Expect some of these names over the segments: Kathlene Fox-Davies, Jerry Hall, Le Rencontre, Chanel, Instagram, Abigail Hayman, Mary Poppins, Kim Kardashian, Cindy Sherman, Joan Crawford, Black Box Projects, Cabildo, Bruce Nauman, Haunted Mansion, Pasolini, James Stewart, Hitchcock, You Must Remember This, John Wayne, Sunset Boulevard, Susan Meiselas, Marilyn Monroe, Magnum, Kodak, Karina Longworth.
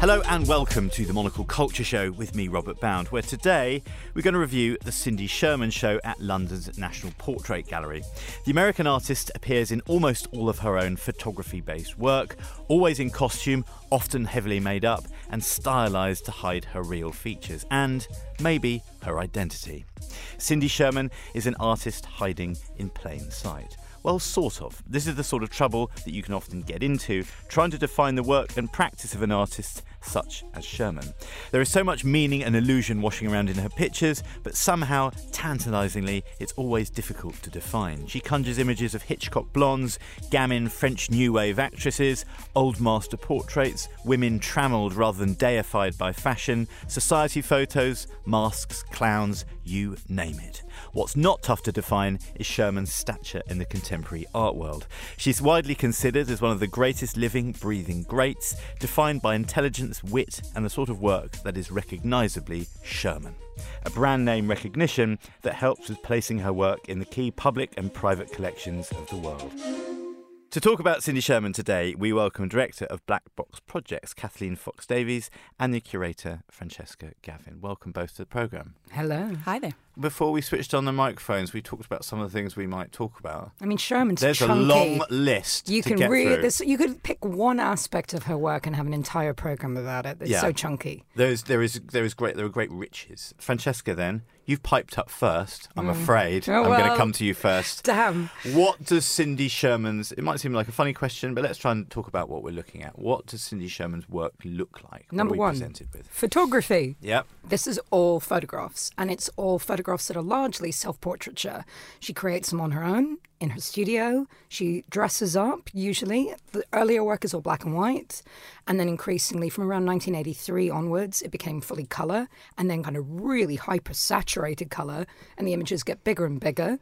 Hello and welcome to the Monocle Culture Show with me, Robert Bound, where today we're going to review the Cindy Sherman show at London's National Portrait Gallery. The American artist appears in almost all of her own photography-based work, always in costume, often heavily made up and stylised to hide her real features and, maybe, her identity. Cindy Sherman is an artist hiding in plain sight. Well, sort of. This is the sort of trouble that you can often get into, trying to define the work and practice of an artist such as Sherman. There is so much meaning and illusion washing around in her pictures, but somehow, tantalisingly, it's always difficult to define. She conjures images of Hitchcock blondes, gamin French New Wave actresses, old master portraits, women trammelled rather than deified by fashion, society photos, masks, clowns, you name it. What's not tough to define is Sherman's stature in the contemporary art world. She's widely considered as one of the greatest living, breathing greats, defined by intelligence, wit, and the sort of work that is recognisably Sherman. A brand name recognition that helps with placing her work in the key public and private collections of the world. To talk about Cindy Sherman today, we welcome director of Black Box Projects, Kathlene Fox-Davies, and the curator, Francesca Gavin. Welcome both to the programme. Hello. Hi there. Before we switched on the microphones, we talked about some of the things we might talk about. I mean, Sherman's There's a long list You could pick one aspect of her work and have an entire programme about it. It's so chunky. There are great riches. Francesca, then, you've piped up first, I'm afraid. I'm going to come to you first. Damn. What does Cindy Sherman's... It might seem like a funny question, but let's try and talk about what we're looking at. What does Cindy Sherman's work look like? Number one, presented with? Photography. Yep. This is all photographs, and it's all photographs that are largely self-portraiture. She creates them on her own, in her studio. She dresses up, usually. The earlier work is all black and white, and then increasingly from around 1983 onwards, it became fully colour, and then kind of really hyper-saturated colour, and the images get bigger and bigger.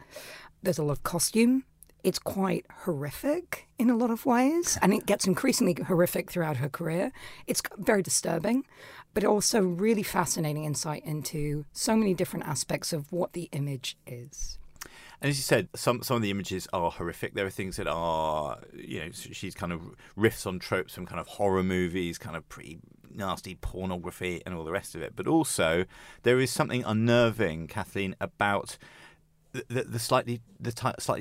There's a lot of costume. It's quite horrific in a lot of ways, and it gets increasingly horrific throughout her career. It's very disturbing, but also really fascinating insight into so many different aspects of what the image is. And as you said, some of the images are horrific. There are things that are, you know, she's kind of riffs on tropes from kind of horror movies, kind of pretty nasty pornography and all the rest of it. But also there is something unnerving, Kathlene, about the slightly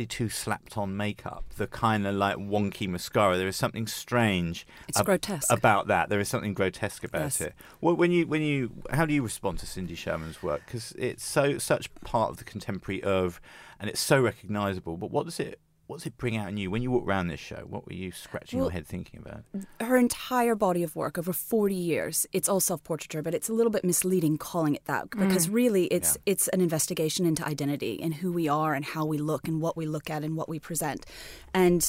too slapped-on makeup, the kind of like wonky mascara. There is something strange. It's grotesque about that. There is something grotesque about it. Well, how do you respond to Cindy Sherman's work? Because it's such part of the contemporary oeuvre, and it's so recognisable. But what does it bring out in you when you walk around this show? What were you scratching your head thinking about? Her entire body of work over 40 years, it's all self-portraiture, but it's a little bit misleading calling it that because really it's an investigation into identity and who we are and how we look and what we look at and what we present. And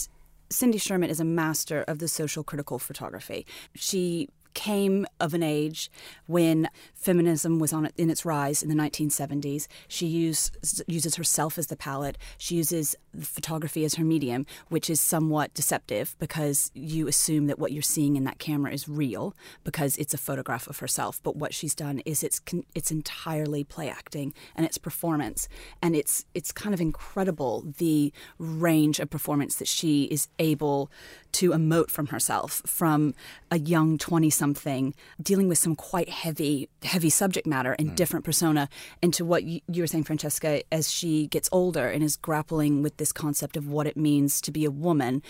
Cindy Sherman is a master of the social critical photography. She came of an age when feminism was in its rise in the 1970s. She uses herself as the palette. She uses photography as her medium, which is somewhat deceptive because you assume that what you're seeing in that camera is real because it's a photograph of herself. But what she's done is it's entirely play acting and it's performance. And it's kind of incredible the range of performance that she is able to emote from herself, from a young 20-something dealing with some quite heavy subject matter and different persona, and to what you were saying, Francesca, as she gets older and is grappling with this concept of what it means to be a woman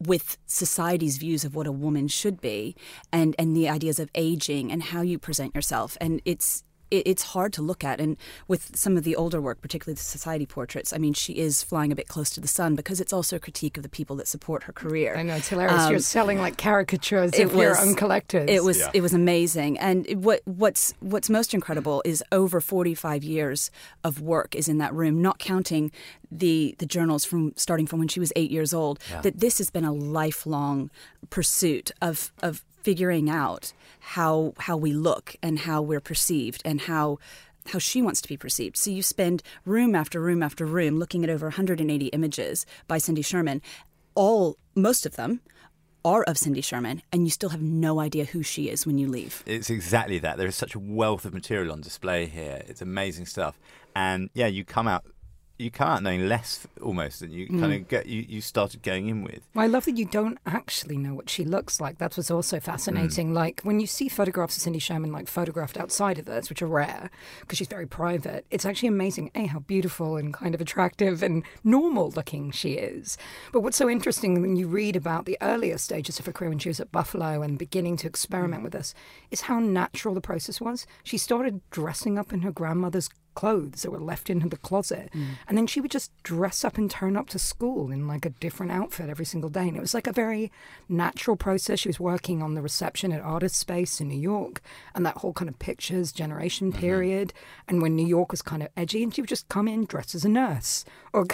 with society's views of what a woman should be and the ideas of aging and how you present yourself. And it's hard to look at. And with some of the older work, particularly the society portraits, I mean, she is flying a bit close to the sun because it's also a critique of the people that support her career. I know, it's hilarious. You're selling like caricatures of your own collectors. It was amazing. And what's most incredible is over 45 years of work is in that room, not counting the journals starting from when she was 8 years old, that this has been a lifelong pursuit of figuring out how we look and how we're perceived and how she wants to be perceived. So you spend room after room after room looking at over 180 images by Cindy Sherman, most of them are of Cindy Sherman, and you still have no idea who she is when you leave. It's exactly that. There is such a wealth of material on display here. It's amazing stuff. And yeah, you come out knowing less almost than you kind of get. You started going in with. Well, I love that you don't actually know what she looks like. That was also fascinating. Mm. Like when you see photographs of Cindy Sherman, like photographed outside of us, which are rare because she's very private, it's actually amazing how beautiful and kind of attractive and normal looking she is. But what's so interesting when you read about the earlier stages of her career when she was at Buffalo and beginning to experiment with us is how natural the process was. She started dressing up in her grandmother's clothes that were left in the closet. Mm. And then she would just dress up and turn up to school in like a different outfit every single day. And it was like a very natural process. She was working on the reception at Artist Space in New York and that whole kind of pictures generation period. Mm-hmm. And when New York was kind of edgy, and she would just come in dressed as a nurse. Or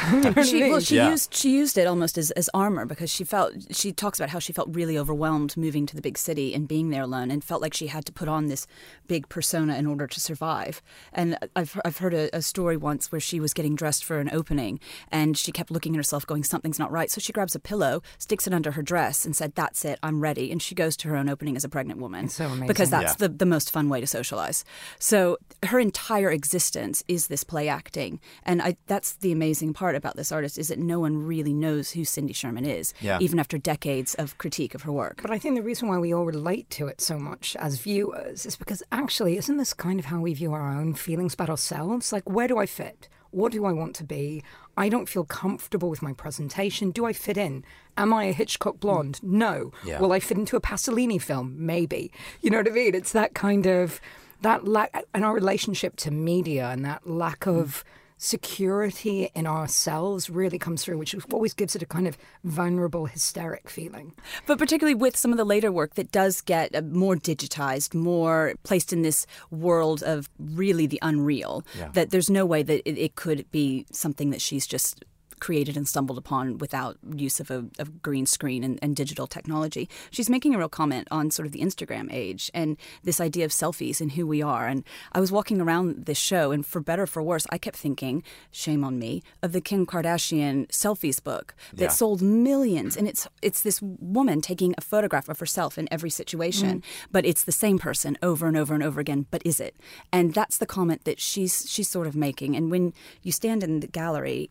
she used it almost as armor because she talks about how she felt really overwhelmed moving to the big city and being there alone and felt like she had to put on this big persona in order to survive. And I've heard a story once where she was getting dressed for an opening and she kept looking at herself going, something's not right. So she grabs a pillow, sticks it under her dress and said, that's it, I'm ready. And she goes to her own opening as a pregnant woman. It's so amazing. Because that's the most fun way to socialize. So her entire existence is this play acting. And that's the amazing part about this artist is that no one really knows who Cindy Sherman is, even after decades of critique of her work. But I think the reason why we all relate to it so much as viewers is because actually, isn't this kind of how we view our own feelings about ourselves? Like, where do I fit? What do I want to be? I don't feel comfortable with my presentation. Do I fit in? Am I a Hitchcock blonde? No. Yeah. Will I fit into a Pasolini film? Maybe. You know what I mean? It's that kind of, that lack, and our relationship to media and that lack of security in ourselves really comes through, which always gives it a kind of vulnerable, hysteric feeling. But particularly with some of the later work that does get more digitized, more placed in this world of really the unreal, that there's no way that it could be something that she's just created and stumbled upon without use of a green screen and digital technology. She's making a real comment on sort of the Instagram age and this idea of selfies and who we are. And I was walking around this show, and for better or for worse, I kept thinking, shame on me, of the Kim Kardashian selfies book that sold millions. And it's this woman taking a photograph of herself in every situation, but it's the same person over and over and over again. But is it? And that's the comment that she's sort of making. And when you stand in the gallery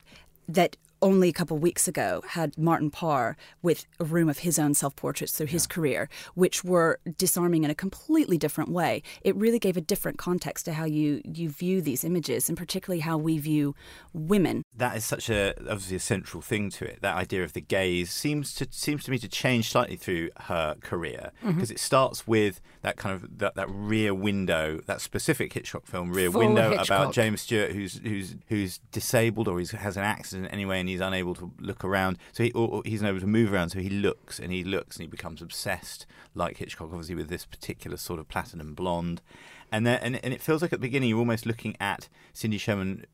that only a couple of weeks ago had Martin Parr with a room of his own self-portraits through his career, which were disarming in a completely different way. It really gave a different context to how you view these images, and particularly how we view women. That is such obviously a central thing to it. That idea of the gaze seems to me to change slightly through her career, because it starts with that kind of that Rear Window, that specific Hitchcock film, Rear Window, about James Stewart, who's disabled or has an accident anyway, and he's unable to look around, so he's unable to move around, so he looks and he becomes obsessed, like Hitchcock obviously, with this particular sort of platinum blonde. And it feels like at the beginning you're almost looking at Cindy Sherman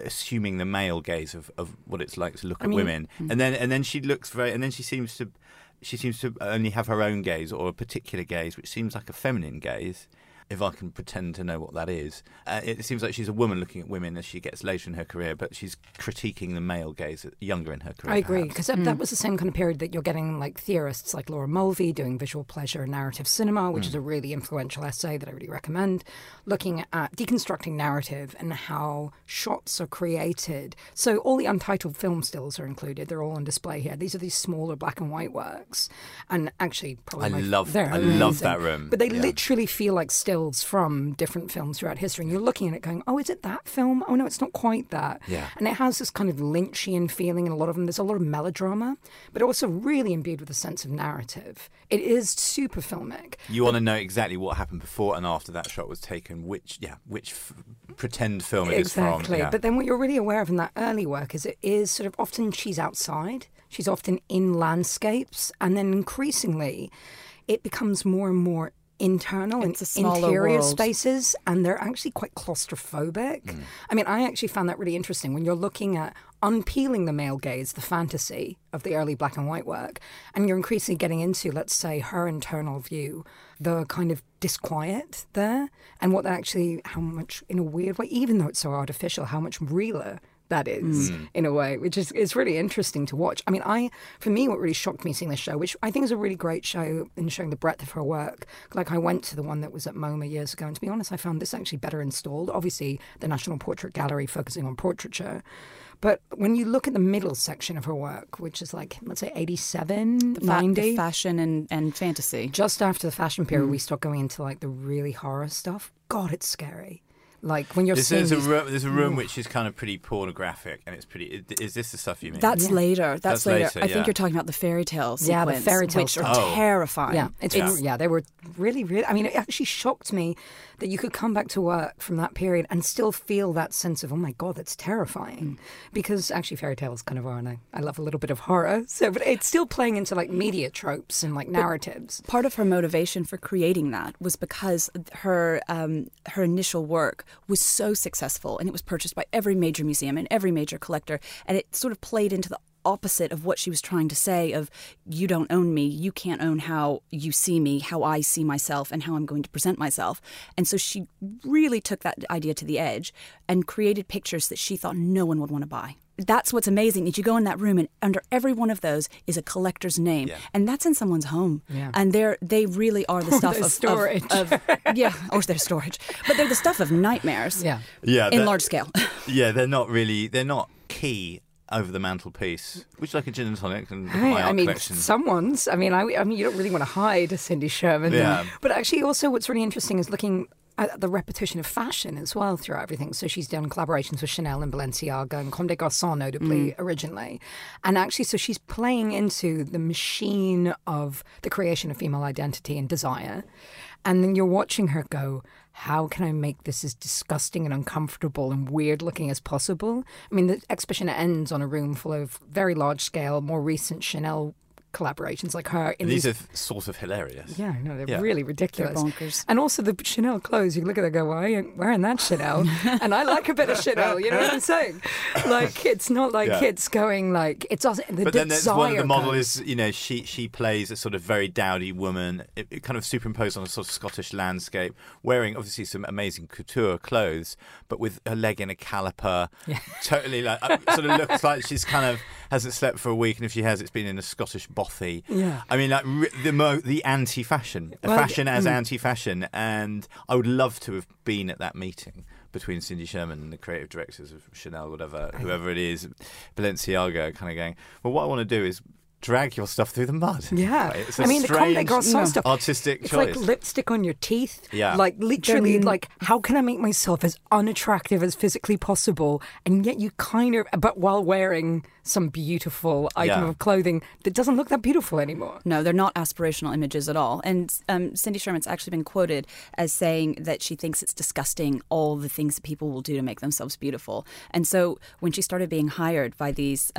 assuming the male gaze of what it's like to look at women. And then she looks very, and then she seems to only have her own gaze, or a particular gaze which seems like a feminine gaze, if I can pretend to know what that is. It seems like she's a woman looking at women as she gets later in her career, but she's critiquing the male gaze younger in her career. I agree, because that was the same kind of period that you're getting like theorists like Laura Mulvey doing visual pleasure and narrative cinema, which is a really influential essay that I really recommend, looking at deconstructing narrative and how shots are created. So all the untitled film stills are included. They're all on display here. These are these smaller black and white works. And actually, probably I love that room. But they literally feel like stills from different films throughout history, and you're looking at it going, oh, is it that film? Oh, no, it's not quite that. Yeah. And it has this kind of Lynchian feeling in a lot of them. There's a lot of melodrama, but also really imbued with a sense of narrative. It is super filmic. You want to know exactly what happened before and after that shot was taken, which pretend film it is from. Exactly. Yeah. But then what you're really aware of in that early work is it is sort of often she's outside, she's often in landscapes, and then increasingly it becomes more and more internal and interior world. Spaces, and they're actually quite claustrophobic. I mean, I actually found that really interesting when you're looking at unpeeling the male gaze, the fantasy of the early black and white work, and you're increasingly getting into, let's say, her internal view, the kind of disquiet there, and what that actually, how much, in a weird way, even though it's so artificial, how much realer that is, in a way, which is really interesting to watch. I mean, for me, what really shocked me seeing this show, which I think is a really great show in showing the breadth of her work. Like, I went to the one that was at MoMA years ago, and to be honest, I found this actually better installed. Obviously, the National Portrait Gallery focusing on portraiture. But when you look at the middle section of her work, which is like, let's say, 87, 90. The fashion and fantasy. Just after the fashion period, we start going into, like, the really horror stuff. God, it's scary. Like when you're seeing there's a room which is kind of pretty pornographic, and it's pretty. Is this the stuff you mean? That's later. That's later. I think you're talking about the fairy tale sequence. Yeah, the fairy tales, which are terrifying. Yeah, they were really, really. I mean, it actually shocked me that you could come back to work from that period and still feel that sense of, oh my God, that's terrifying. Because actually, fairy tales kind of are, and I love a little bit of horror. So, but it's still playing into like media tropes and like narratives. Part of her motivation for creating that was because her initial work was so successful, and it was purchased by every major museum and every major collector, and it sort of played into the opposite of what she was trying to say of, you don't own me, you can't own how you see me, how I see myself, and how I'm going to present myself. And so she really took that idea to the edge and created pictures that she thought no one would want to buy. That's what's amazing, is you go in that room and under every one of those is a collector's name. Yeah. And that's in someone's home. Yeah. And they really are the stuff of storage. Or their storage. But they're the stuff of nightmares. Yeah, in large scale. Yeah, they're not key over the mantelpiece, which is like a gin and tonic and my art collection. Someone's. I mean, you don't really want to hide a Cindy Sherman. Yeah. But actually also what's really interesting is looking at the repetition of fashion as well throughout everything. So she's done collaborations with Chanel and Balenciaga and Comme des Garçons, notably, originally. And actually, so she's playing into the machine of the creation of female identity and desire. And then you're watching her go, how can I make this as disgusting and uncomfortable and weird looking as possible? I mean, the exhibition ends on a room full of very large scale, more recent Chanel collaborations like her. These are sort of hilarious. Yeah, no, they're really ridiculous. They're bonkers. And also the Chanel clothes, you look at it and go, well, I ain't wearing that Chanel. And I like a bit of Chanel, you know what I'm saying? Like, it's not like it's going like, it's also the But then there's one of the model is, you know, she plays a sort of very dowdy woman, it kind of superimposed on a sort of Scottish landscape, wearing obviously some amazing couture clothes, but with her leg in a caliper, totally like, sort of looks like she's kind of hasn't slept for a week, and if she has, it's been in a Scottish bothy. Yeah. I mean, like the anti-fashion, fashion as anti-fashion, and I would love to have been at that meeting between Cindy Sherman and the creative directors of Chanel, whatever, whoever it is, Balenciaga, kind of going, well, what I want to do is drag your stuff through the mud. Yeah. Right? It's the Comme des Garçons stuff. Artistic it's choice. It's like lipstick on your teeth. Yeah. Like, literally, like, how can I make myself as unattractive as physically possible? And yet you kind of, but while wearing some beautiful item of clothing that doesn't look that beautiful anymore. No, they're not aspirational images at all. And Cindy Sherman's actually been quoted as saying that she thinks it's disgusting, all the things that people will do to make themselves beautiful. And so when she started being hired by these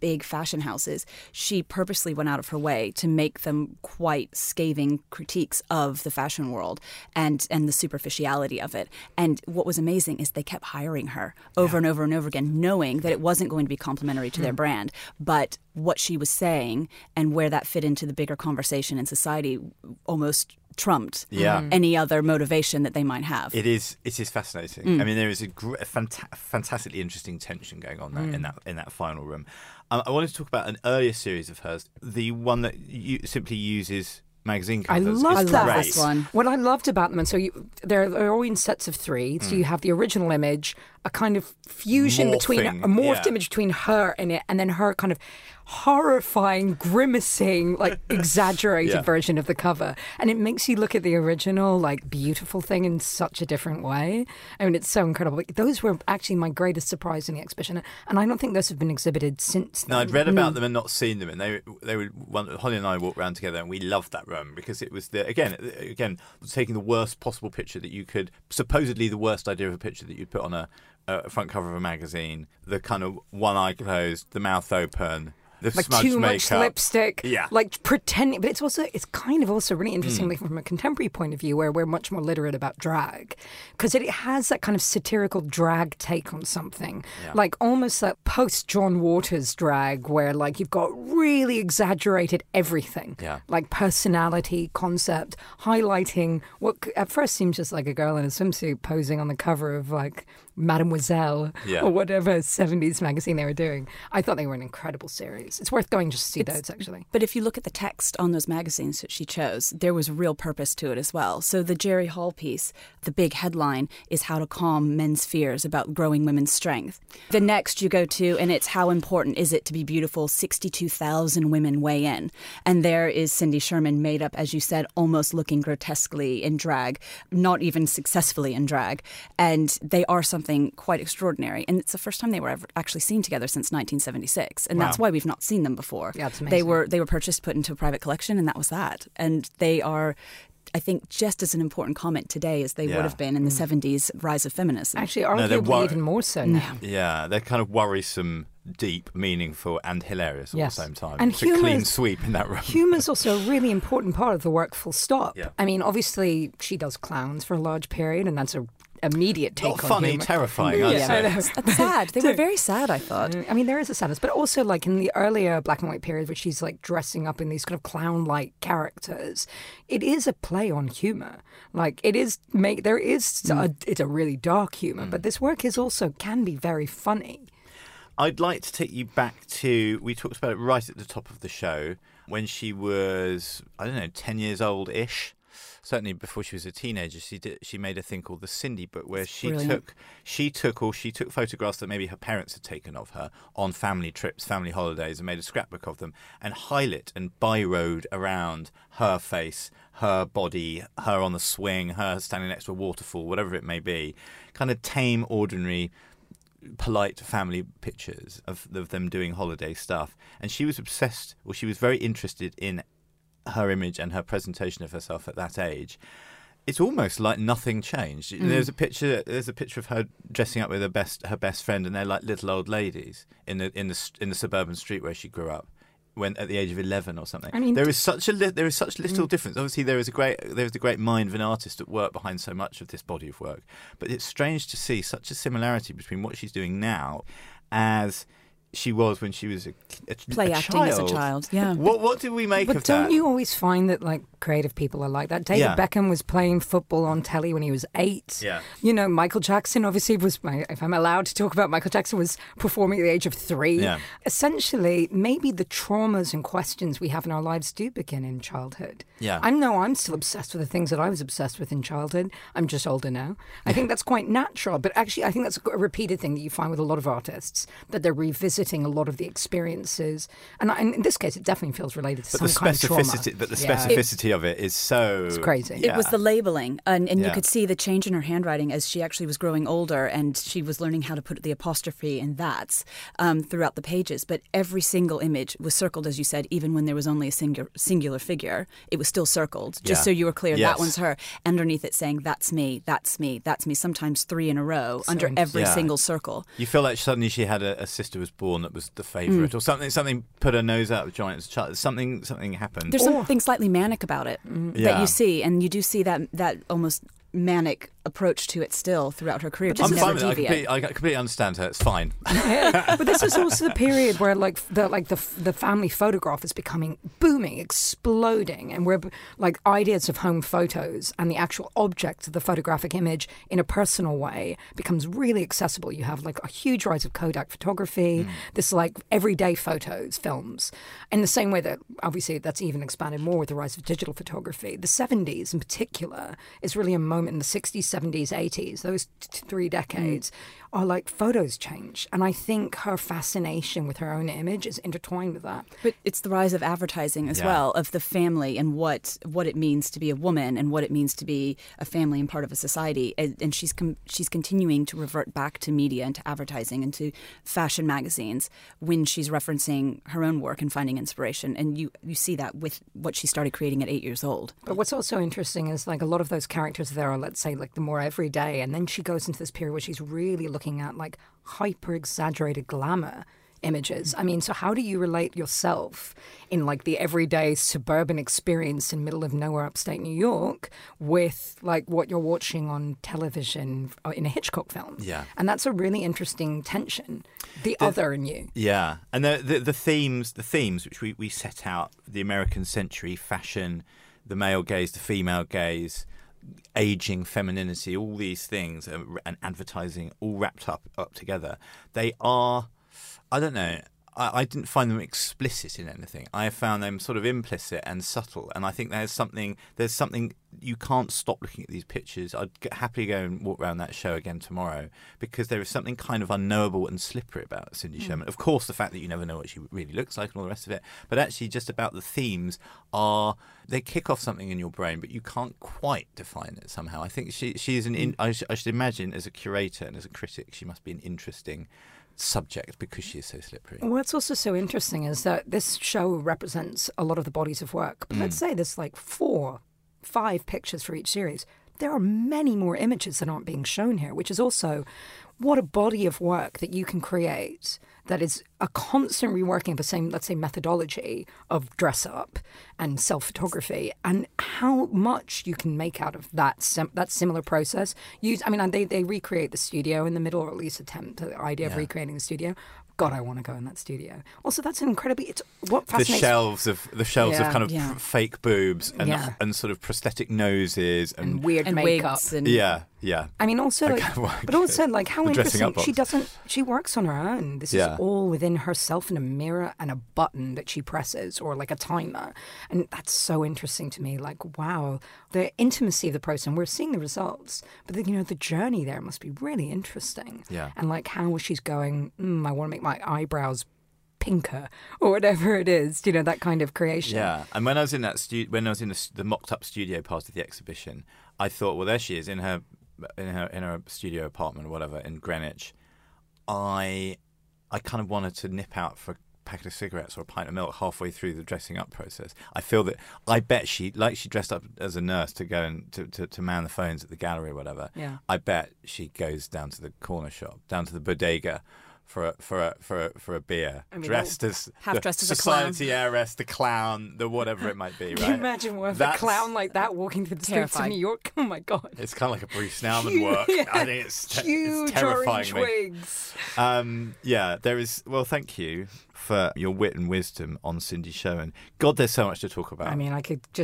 big fashion houses, she purposely went out of her way to make them quite scathing critiques of the fashion world and the superficiality of it. And what was amazing is they kept hiring her over and over and over again, knowing that it wasn't going to be complimentary to their brand. But what she was saying and where that fit into the bigger conversation in society almost trumped any other motivation that they might have. It is fascinating. I mean, there is a fantastically interesting tension going on there in that final room. I wanted to talk about an earlier series of hers, the one that you simply uses magazine covers. I love that one. What I loved about them, and so they're all in sets of three. So you have the original image, a kind of fusion image between her and it, and then her kind of horrifying, grimacing, like exaggerated version of the cover. And it makes you look at the original, like beautiful thing in such a different way. I mean, it's so incredible. Those were actually my greatest surprise in the exhibition. And I don't think those have been exhibited since then. No, I'd read about them and not seen them. And they were, Holly and I walked around together and we loved that room because it was, again, taking the worst possible picture that you could, supposedly the worst idea of a picture that you'd put on a front cover of a magazine, the kind of one eye closed, the mouth open, the like smudge, too much makeup, lipstick, yeah, like pretending. But it's also, it's kind of also really interesting, like, from a contemporary point of view, where we're much more literate about drag, because it has that kind of satirical drag take on something, like almost that post John Waters drag, where like you've got really exaggerated everything, like personality, concept, highlighting what at first seems just like a girl in a swimsuit posing on the cover of like Mademoiselle or whatever 70s magazine they were doing. I thought they were an incredible series. It's worth going just to see those, actually. But if you look at the text on those magazines that she chose, there was real purpose to it as well. So the Jerry Hall piece, the big headline is how to calm men's fears about growing women's strength. The next you go to, and it's how important is it to be beautiful? 62,000 women weigh in. And there is Cindy Sherman made up, as you said, almost looking grotesquely in drag, not even successfully in drag. And they are something quite extraordinary. And it's the first time they were ever actually seen together since 1976. And that's why we've not seen them before. Yeah, it's amazing. They were purchased, put into a private collection, and that was that. And they are, I think, just as an important comment today as they would have been in the 70s rise of feminism. Actually, arguably even more so now. Yeah, they're kind of worrisome, deep, meaningful and hilarious at the same time. And it's a clean sweep in that room. Humour's also a really important part of the work, full stop. Yeah. I mean, obviously, she does clowns for a large period, and that's a immediate take. Not funny, humor. Terrifying. That's sad. They were very sad, I thought. I mean, there is a sadness, but also like in the earlier black and white period, where she's like dressing up in these kind of clown-like characters, it is a play on humor. Like it is it's a really dark humor, but this work is also can be very funny. I'd like to take you back to, we talked about it right at the top of the show, when she was, 10 years old-ish. Certainly before she was a teenager, she made a thing called the Cindy book, where she took photographs that maybe her parents had taken of her on family trips, family holidays, and made a scrapbook of them and highlit and biroed around her face, her body, her on the swing, her standing next to a waterfall, whatever it may be. Kind of tame, ordinary, polite family pictures of them doing holiday stuff. And she was obsessed, or she was very interested in her image and her presentation of herself at that age. It's almost like nothing changed. There's a picture of her dressing up with her best friend, and they're like little old ladies in the suburban street where she grew up, when at the age of 11 or something. I mean, there is such little difference. Obviously, there is the great mind of an artist at work behind so much of this body of work. But it's strange to see such a similarity between what she's doing now as she was when she was a play acting child. As a child, yeah. What do we make of that? But don't you always find that, like, creative people are like that? David Beckham was playing football on telly when he was 8. Yeah. You know, Michael Jackson, obviously, if I'm allowed to talk about Michael Jackson, was performing at the age of 3. Yeah. Essentially, maybe the traumas and questions we have in our lives do begin in childhood. Yeah. I'm still obsessed with the things that I was obsessed with in childhood. I'm just older now. I think that's quite natural. But actually, I think that's a repeated thing that you find with a lot of artists, that they're revisiting a lot of the experiences, and in this case, it definitely feels related to some kind of trauma. But the specificity of it is it's crazy. Yeah. It was the labeling, and you could see the change in her handwriting as she actually was growing older, and she was learning how to put the apostrophe and that's throughout the pages. But every single image was circled, as you said, even when there was only a singular figure, it was still circled, just so you were clear that one's her. Underneath it, saying that's me, that's me, that's me. Sometimes 3 in a row under every single circle. You feel like suddenly she had a sister was born that was the favourite, or something put her nose out of joint as a child. Something happened. There's something slightly manic about it that you see, and you do see that almost manic approach to it still throughout her career. I'm fine with it. I completely understand her. It's fine. Yeah. But this is also the period where the family photograph is becoming booming, exploding, and we're like ideas of home photos and the actual object of the photographic image in a personal way becomes really accessible. You have like a huge rise of Kodak photography, this like everyday photos, films, in the same way that obviously that's even expanded more with the rise of digital photography. The 70s in particular is really a moment in the 60s, 70s, 80s, those 3 decades, are like photos change. And I think her fascination with her own image is intertwined with that. But it's the rise of advertising as well, of the family and what it means to be a woman and what it means to be a family and part of a society. And she's continuing to revert back to media and to advertising and to fashion magazines when she's referencing her own work and finding inspiration. And you see that with what she started creating at 8 years old. But what's also interesting is like a lot of those characters there are, let's say, like the more everyday, and then she goes into this period where she's really looking at like hyper exaggerated glamour images. I mean, so how do you relate yourself in like the everyday suburban experience in middle of nowhere upstate New York with like what you're watching on television in a Hitchcock film? Yeah. And that's a really interesting tension, the other in you. Yeah. And the themes which we set out, the American century, fashion, the male gaze, the female gaze, aging, femininity, all these things, and advertising, all wrapped up together. They are, I don't know, I didn't find them explicit in anything. I found them sort of implicit and subtle. And I think there's something you can't stop looking at these pictures. I'd happily go and walk around that show again tomorrow, because there is something kind of unknowable and slippery about Cindy Sherman. Of course, the fact that you never know what she really looks like and all the rest of it, but actually just about the themes are, they kick off something in your brain, but you can't quite define it somehow. I think she is I should imagine as a curator and as a critic, she must be an interesting subject because she is so slippery. What's also so interesting is that this show represents a lot of the bodies of work. But let's say there's like 4-5 pictures for each series. There are many more images that aren't being shown here, which is also what a body of work that you can create that is a constant reworking of the same, let's say, methodology of dress up and self-photography, and how much you can make out of that similar process. They recreate the studio in the middle, or at least attempt the idea of recreating the studio. God, I want to go in that studio. Also, that's an incredibly... It's what fascinates the shelves of kind of fake boobs and sort of prosthetic noses and weird and makeup and yeah. I mean, also, like how interesting. She works on her own. This is all within herself, in a mirror and a button that she presses, or like a timer, and that's so interesting to me. Like, wow, the intimacy of the process. And we're seeing the results, but the journey there must be really interesting. Yeah, and like how she's going. I want to make my eyebrows pinker, or whatever it is, that kind of creation. Yeah, and when I was in that the mocked-up studio part of the exhibition, I thought, well, there she is in her studio apartment or whatever in Greenwich. I kind of wanted to nip out for a packet of cigarettes or a pint of milk halfway through the dressing up process. I feel that I bet she dressed up as a nurse to go and to man the phones at the gallery or whatever. Yeah, I bet she goes down to the corner shop, down to the bodega, for a beer, dressed as a society heiress, the clown, the whatever it might be. Right? Can you imagine a clown like that walking through the streets of New York? Oh my God! It's kind of like a Bruce Nauman work. Yeah. I think it's terrifying. Wigs. There is. Well, thank you for your wit and wisdom on Cindy Sherman. God, there's so much to talk about. I mean,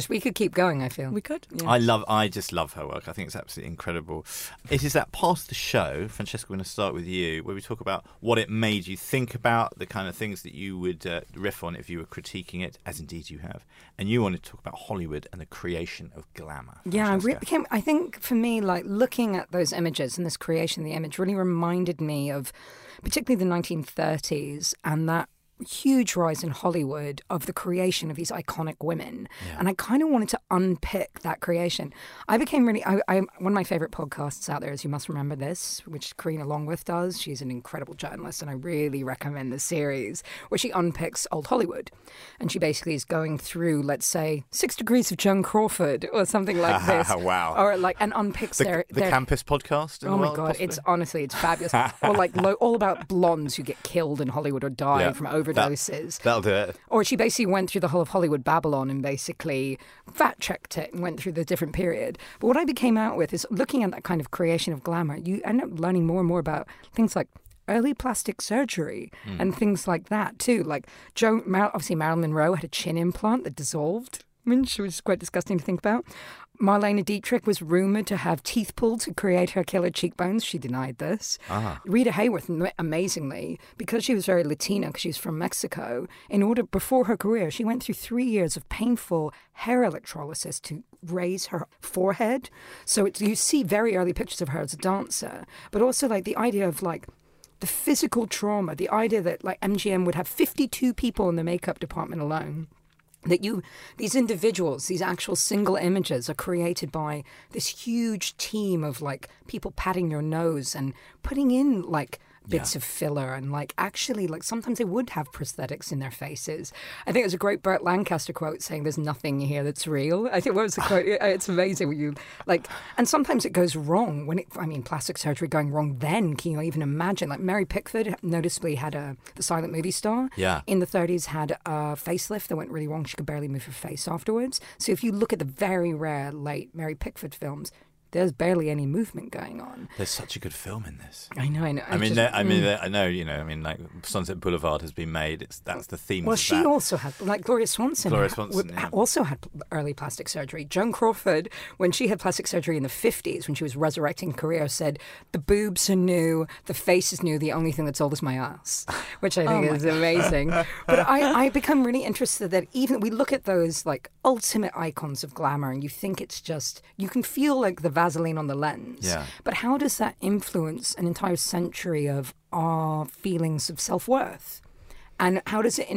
we could keep going. I feel we could. Yeah. I just love her work. I think it's absolutely incredible. It is that part of the show, Francesca. We're going to start with you, where we talk about what it made you think about, the kind of things that you would riff on if you were critiquing it, as indeed you have. And you wanted to talk about Hollywood and the creation of glamour. Yeah, I think for me, like looking at those images and this creation of the image really reminded me of particularly the 1930s and that huge rise in Hollywood of the creation of these iconic women. Yeah. And I kind of wanted to unpick that creation. I became really... one of my favourite podcasts out there is You Must Remember This, which Karina Longworth does. She's an incredible journalist, and I really recommend the series where she unpicks old Hollywood. And she basically is going through, let's say, 6 Degrees of Joan Crawford or something like this. Wow. Or like, and unpicks their campus podcast. Oh my God, it's fabulous. Or like all about blondes who get killed in Hollywood or die from overdoses. That'll do it. Or she basically went through the whole of Hollywood Babylon and basically fact-checked it and went through the different period. But what I became out with is looking at that kind of creation of glamour, you end up learning more and more about things like early plastic surgery and things like that too. Like obviously Marilyn Monroe had a chin implant that dissolved. I mean, she was quite disgusting to think about. Marlena Dietrich was rumoured to have teeth pulled to create her killer cheekbones. She denied this. Ah. Rita Hayworth, amazingly, because she was very Latina, because she was from Mexico, before her career, she went through 3 years of painful hair electrolysis to raise her forehead. So you see very early pictures of her as a dancer, but also like the idea of like the physical trauma, the idea that like MGM would have 52 people in the makeup department alone. That these individuals, these actual single images are created by this huge team of like people patting your nose and putting in like bits of filler and actually sometimes they would have prosthetics in their faces. I think it was a great Burt Lancaster quote saying there's nothing here that's real. I think what was the quote? It's amazing when you and sometimes it goes wrong when plastic surgery going wrong then, can you even imagine? Mary Pickford noticeably had the silent movie star in the 30s had a facelift that went really wrong. She could barely move her face afterwards. So if you look at the very rare late Mary Pickford films, there's barely any movement going on. There's such a good film in this. I know. Sunset Boulevard has been made. That's the theme. Well, she also had, Gloria Swanson. Also had early plastic surgery. Joan Crawford, when she had plastic surgery in the 50s, when she was resurrecting her career, said the boobs are new, the face is new. The only thing that's old is my ass, which I think is amazing. But I become really interested that even we look at those ultimate icons of glamour, and you think it's just you can feel the Vaseline on the lens. Yeah. But how does that influence an entire century of our feelings of self-worth? And how does it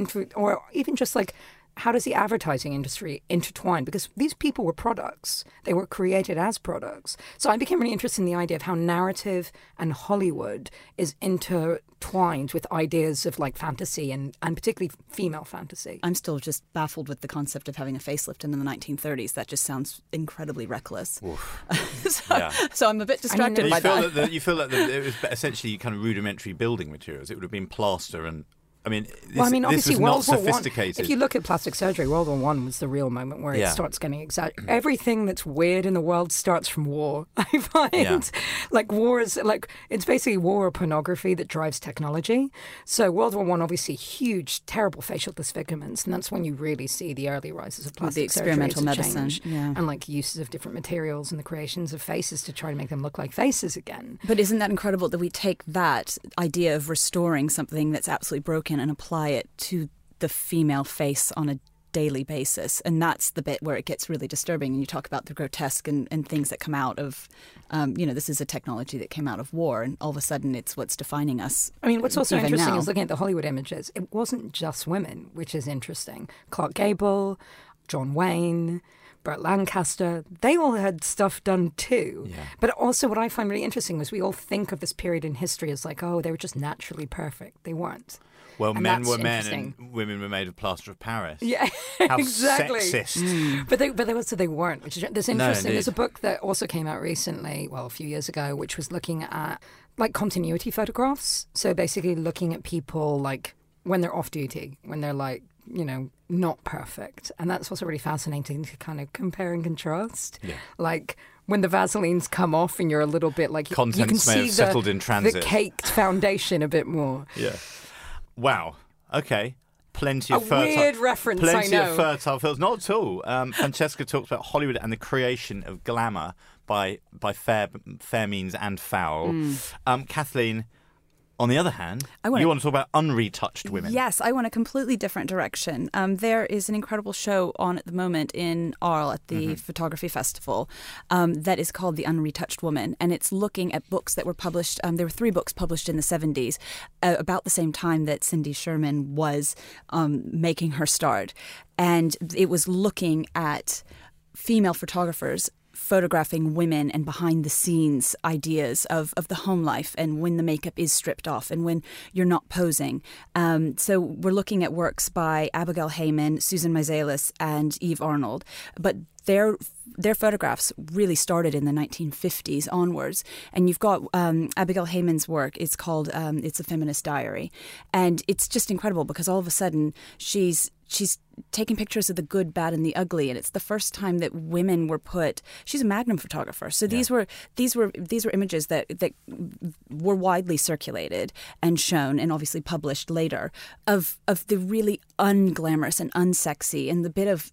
how does the advertising industry intertwine? Because these people were products. They were created as products. So I became really interested in the idea of how narrative and Hollywood is intertwined with ideas of fantasy and particularly female fantasy. I'm still just baffled with the concept of having a facelift in the 1930s. That just sounds incredibly reckless. So I'm a bit distracted by that. You feel that it was essentially kind of rudimentary building materials. It would have been plaster and... this was not sophisticated. If you look at plastic surgery, World War I was the real moment where it starts getting exaggerated. Everything that's weird in the world starts from war, I find. Yeah. War is, it's basically war or pornography that drives technology. So World War I, obviously, huge, terrible facial disfigurements, and that's when you really see the early rises of plastic surgery. The experimental medicine. And, uses of different materials and the creations of faces to try to make them look like faces again. But isn't that incredible that we take that idea of restoring something that's absolutely broken and apply it to the female face on a daily basis? And that's the bit where it gets really disturbing, and you talk about the grotesque and things that come out of this is a technology that came out of war, and all of a sudden it's what's defining us. What's also interesting is looking at the Hollywood images, it wasn't just women, which is interesting. Clark Gable, John Wayne, Burt Lancaster, they all had stuff done too. Yeah. But also what I find really interesting was we all think of this period in history as they were just naturally perfect. They weren't. Well, and men were men and women were made of plaster of Paris. Yeah, how exactly. Sexist. Mm. But they weren't, which is that's interesting. No, there's a book that also came out recently, a few years ago, which was looking at continuity photographs. So basically looking at people when they're off duty, when they're not perfect. And that's also really fascinating to kind of compare and contrast. Yeah. When the Vaseline's come off and you're a little bit you can see the caked foundation a bit more. Yeah. Wow. Okay. Plenty of fertile... weird reference, plenty of fertile fields. Not at all. Francesca talks about Hollywood and the creation of glamour by fair means and foul. Mm. Kathleen... on the other hand, you want to talk about unretouched women. Yes, I want a completely different direction. There is an incredible show on at the moment in Arles at the Photography Festival that is called The Unretouched Woman, and it's looking at books that were published. There were 3 books published in the 70s, about the same time that Cindy Sherman was making her start. And it was looking at female photographers photographing women and behind-the-scenes ideas of the home life and when the makeup is stripped off and when you're not posing. So we're looking at works by Abigail Hayman, Susan Meiselas, and Eve Arnold. But their photographs really started in the 1950s onwards. And you've got Abigail Hayman's work. It's called It's a Feminist Diary. And it's just incredible because all of a sudden she's taking pictures of the good, bad, and the ugly, and it's the first time that women were put. She's a Magnum photographer, so these were images that were widely circulated and shown, and obviously published later of the really unglamorous and unsexy, and the bit of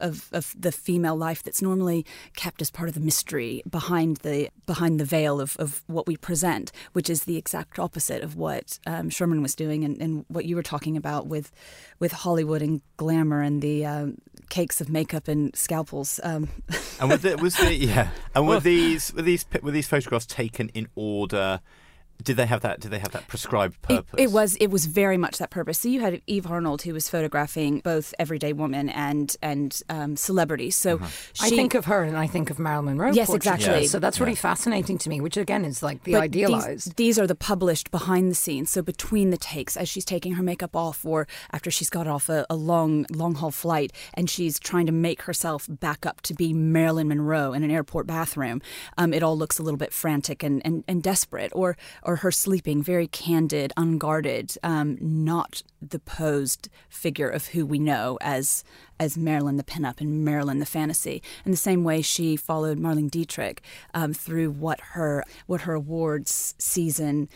the female life that's normally kept as part of the mystery behind the veil of what we present, which is the exact opposite of what Sherman was doing, and what you were talking about with Hollywood and glamour and the cakes of makeup and scalpels. And were these photographs taken in order Did they have that? Did they have that prescribed purpose? It was very much that purpose. So you had Eve Arnold, who was photographing both everyday women and celebrities. So I think of her, and I think of Marilyn Monroe. Yes, portraits. Exactly. Yeah. So that's really fascinating to me. Which again is like the idealized. These are the published behind the scenes. So between the takes, as she's taking her makeup off, or after she's got off a long haul flight, and she's trying to make herself back up to be Marilyn Monroe in an airport bathroom, it all looks a little bit frantic and desperate. Or her sleeping, very candid, unguarded, not the posed figure of who we know as Marilyn the pinup and Marilyn the fantasy. In the same way, she followed Marlena Dietrich through what her awards season.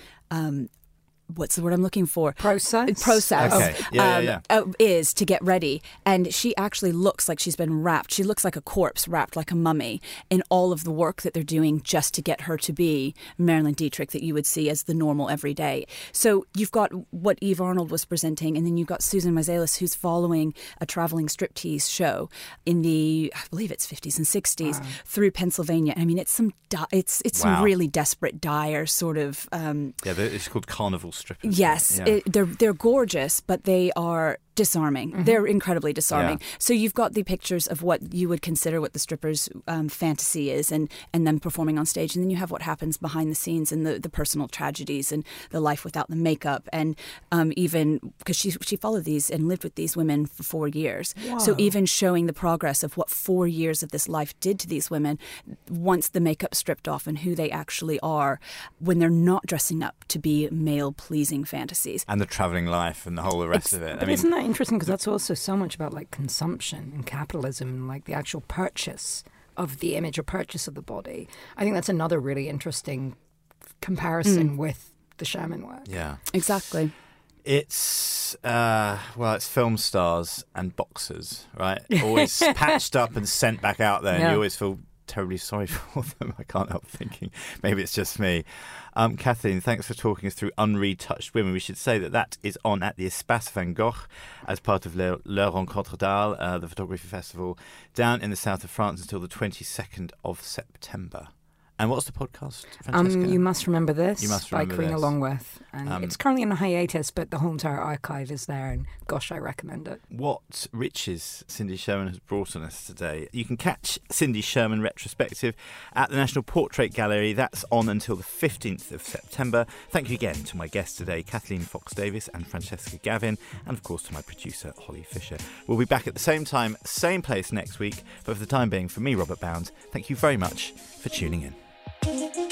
What's the word I'm looking for? Process. Okay. Is to get ready. And she actually looks like she's been wrapped. She looks like a corpse wrapped like a mummy in all of the work that they're doing just to get her to be Marilyn Dietrich that you would see as the normal everyday. So you've got what Eve Arnold was presenting, and then you've got Susan Meiselas, who's following a traveling striptease show in the, I believe it's 50s and 60s, through Pennsylvania. I mean, it's some really desperate, dire sort of... it's called carnival strippers. Yes, they're gorgeous, but they are disarming. Mm-hmm. They're incredibly disarming. Yeah. So you've got the pictures of what you would consider what the strippers' fantasy is, and them performing on stage, and then you have what happens behind the scenes and the personal tragedies and the life without the makeup, and even because she followed these and lived with these women for 4 years. Whoa. So even showing the progress of what 4 years of this life did to these women once the makeup stripped off and who they actually are when they're not dressing up to be male pleasing fantasies. And the travelling life and the whole rest of it. I mean, isn't that interesting? Because that's also so much about like consumption and capitalism and like the actual purchase of the image or purchase of the body. I think that's another really interesting comparison with the Sherman work. Yeah, exactly. It's, it's film stars and boxers, right? Always patched up and sent back out there. Yeah. And you always feel terribly sorry for them. I can't help thinking. Maybe it's just me. Kathlene, thanks for talking us through Unretouched Women. We should say that is on at the Espace Van Gogh as part of Le Rencontre d'Arles, the photography festival, down in the south of France until the 22nd of September. And what's the podcast, Francesca? You Must Remember This by Karina Longworth. And it's currently in a hiatus, but the whole entire archive is there, and gosh, I recommend it. What riches Cindy Sherman has brought on us today. You can catch Cindy Sherman Retrospective at the National Portrait Gallery. That's on until the 15th of September. Thank you again to my guests today, Kathlene Fox-Davies and Francesca Gavin, and of course to my producer, Holly Fisher. We'll be back at the same time, same place next week, but for the time being, for me, Robert Bound, thank you very much for tuning in.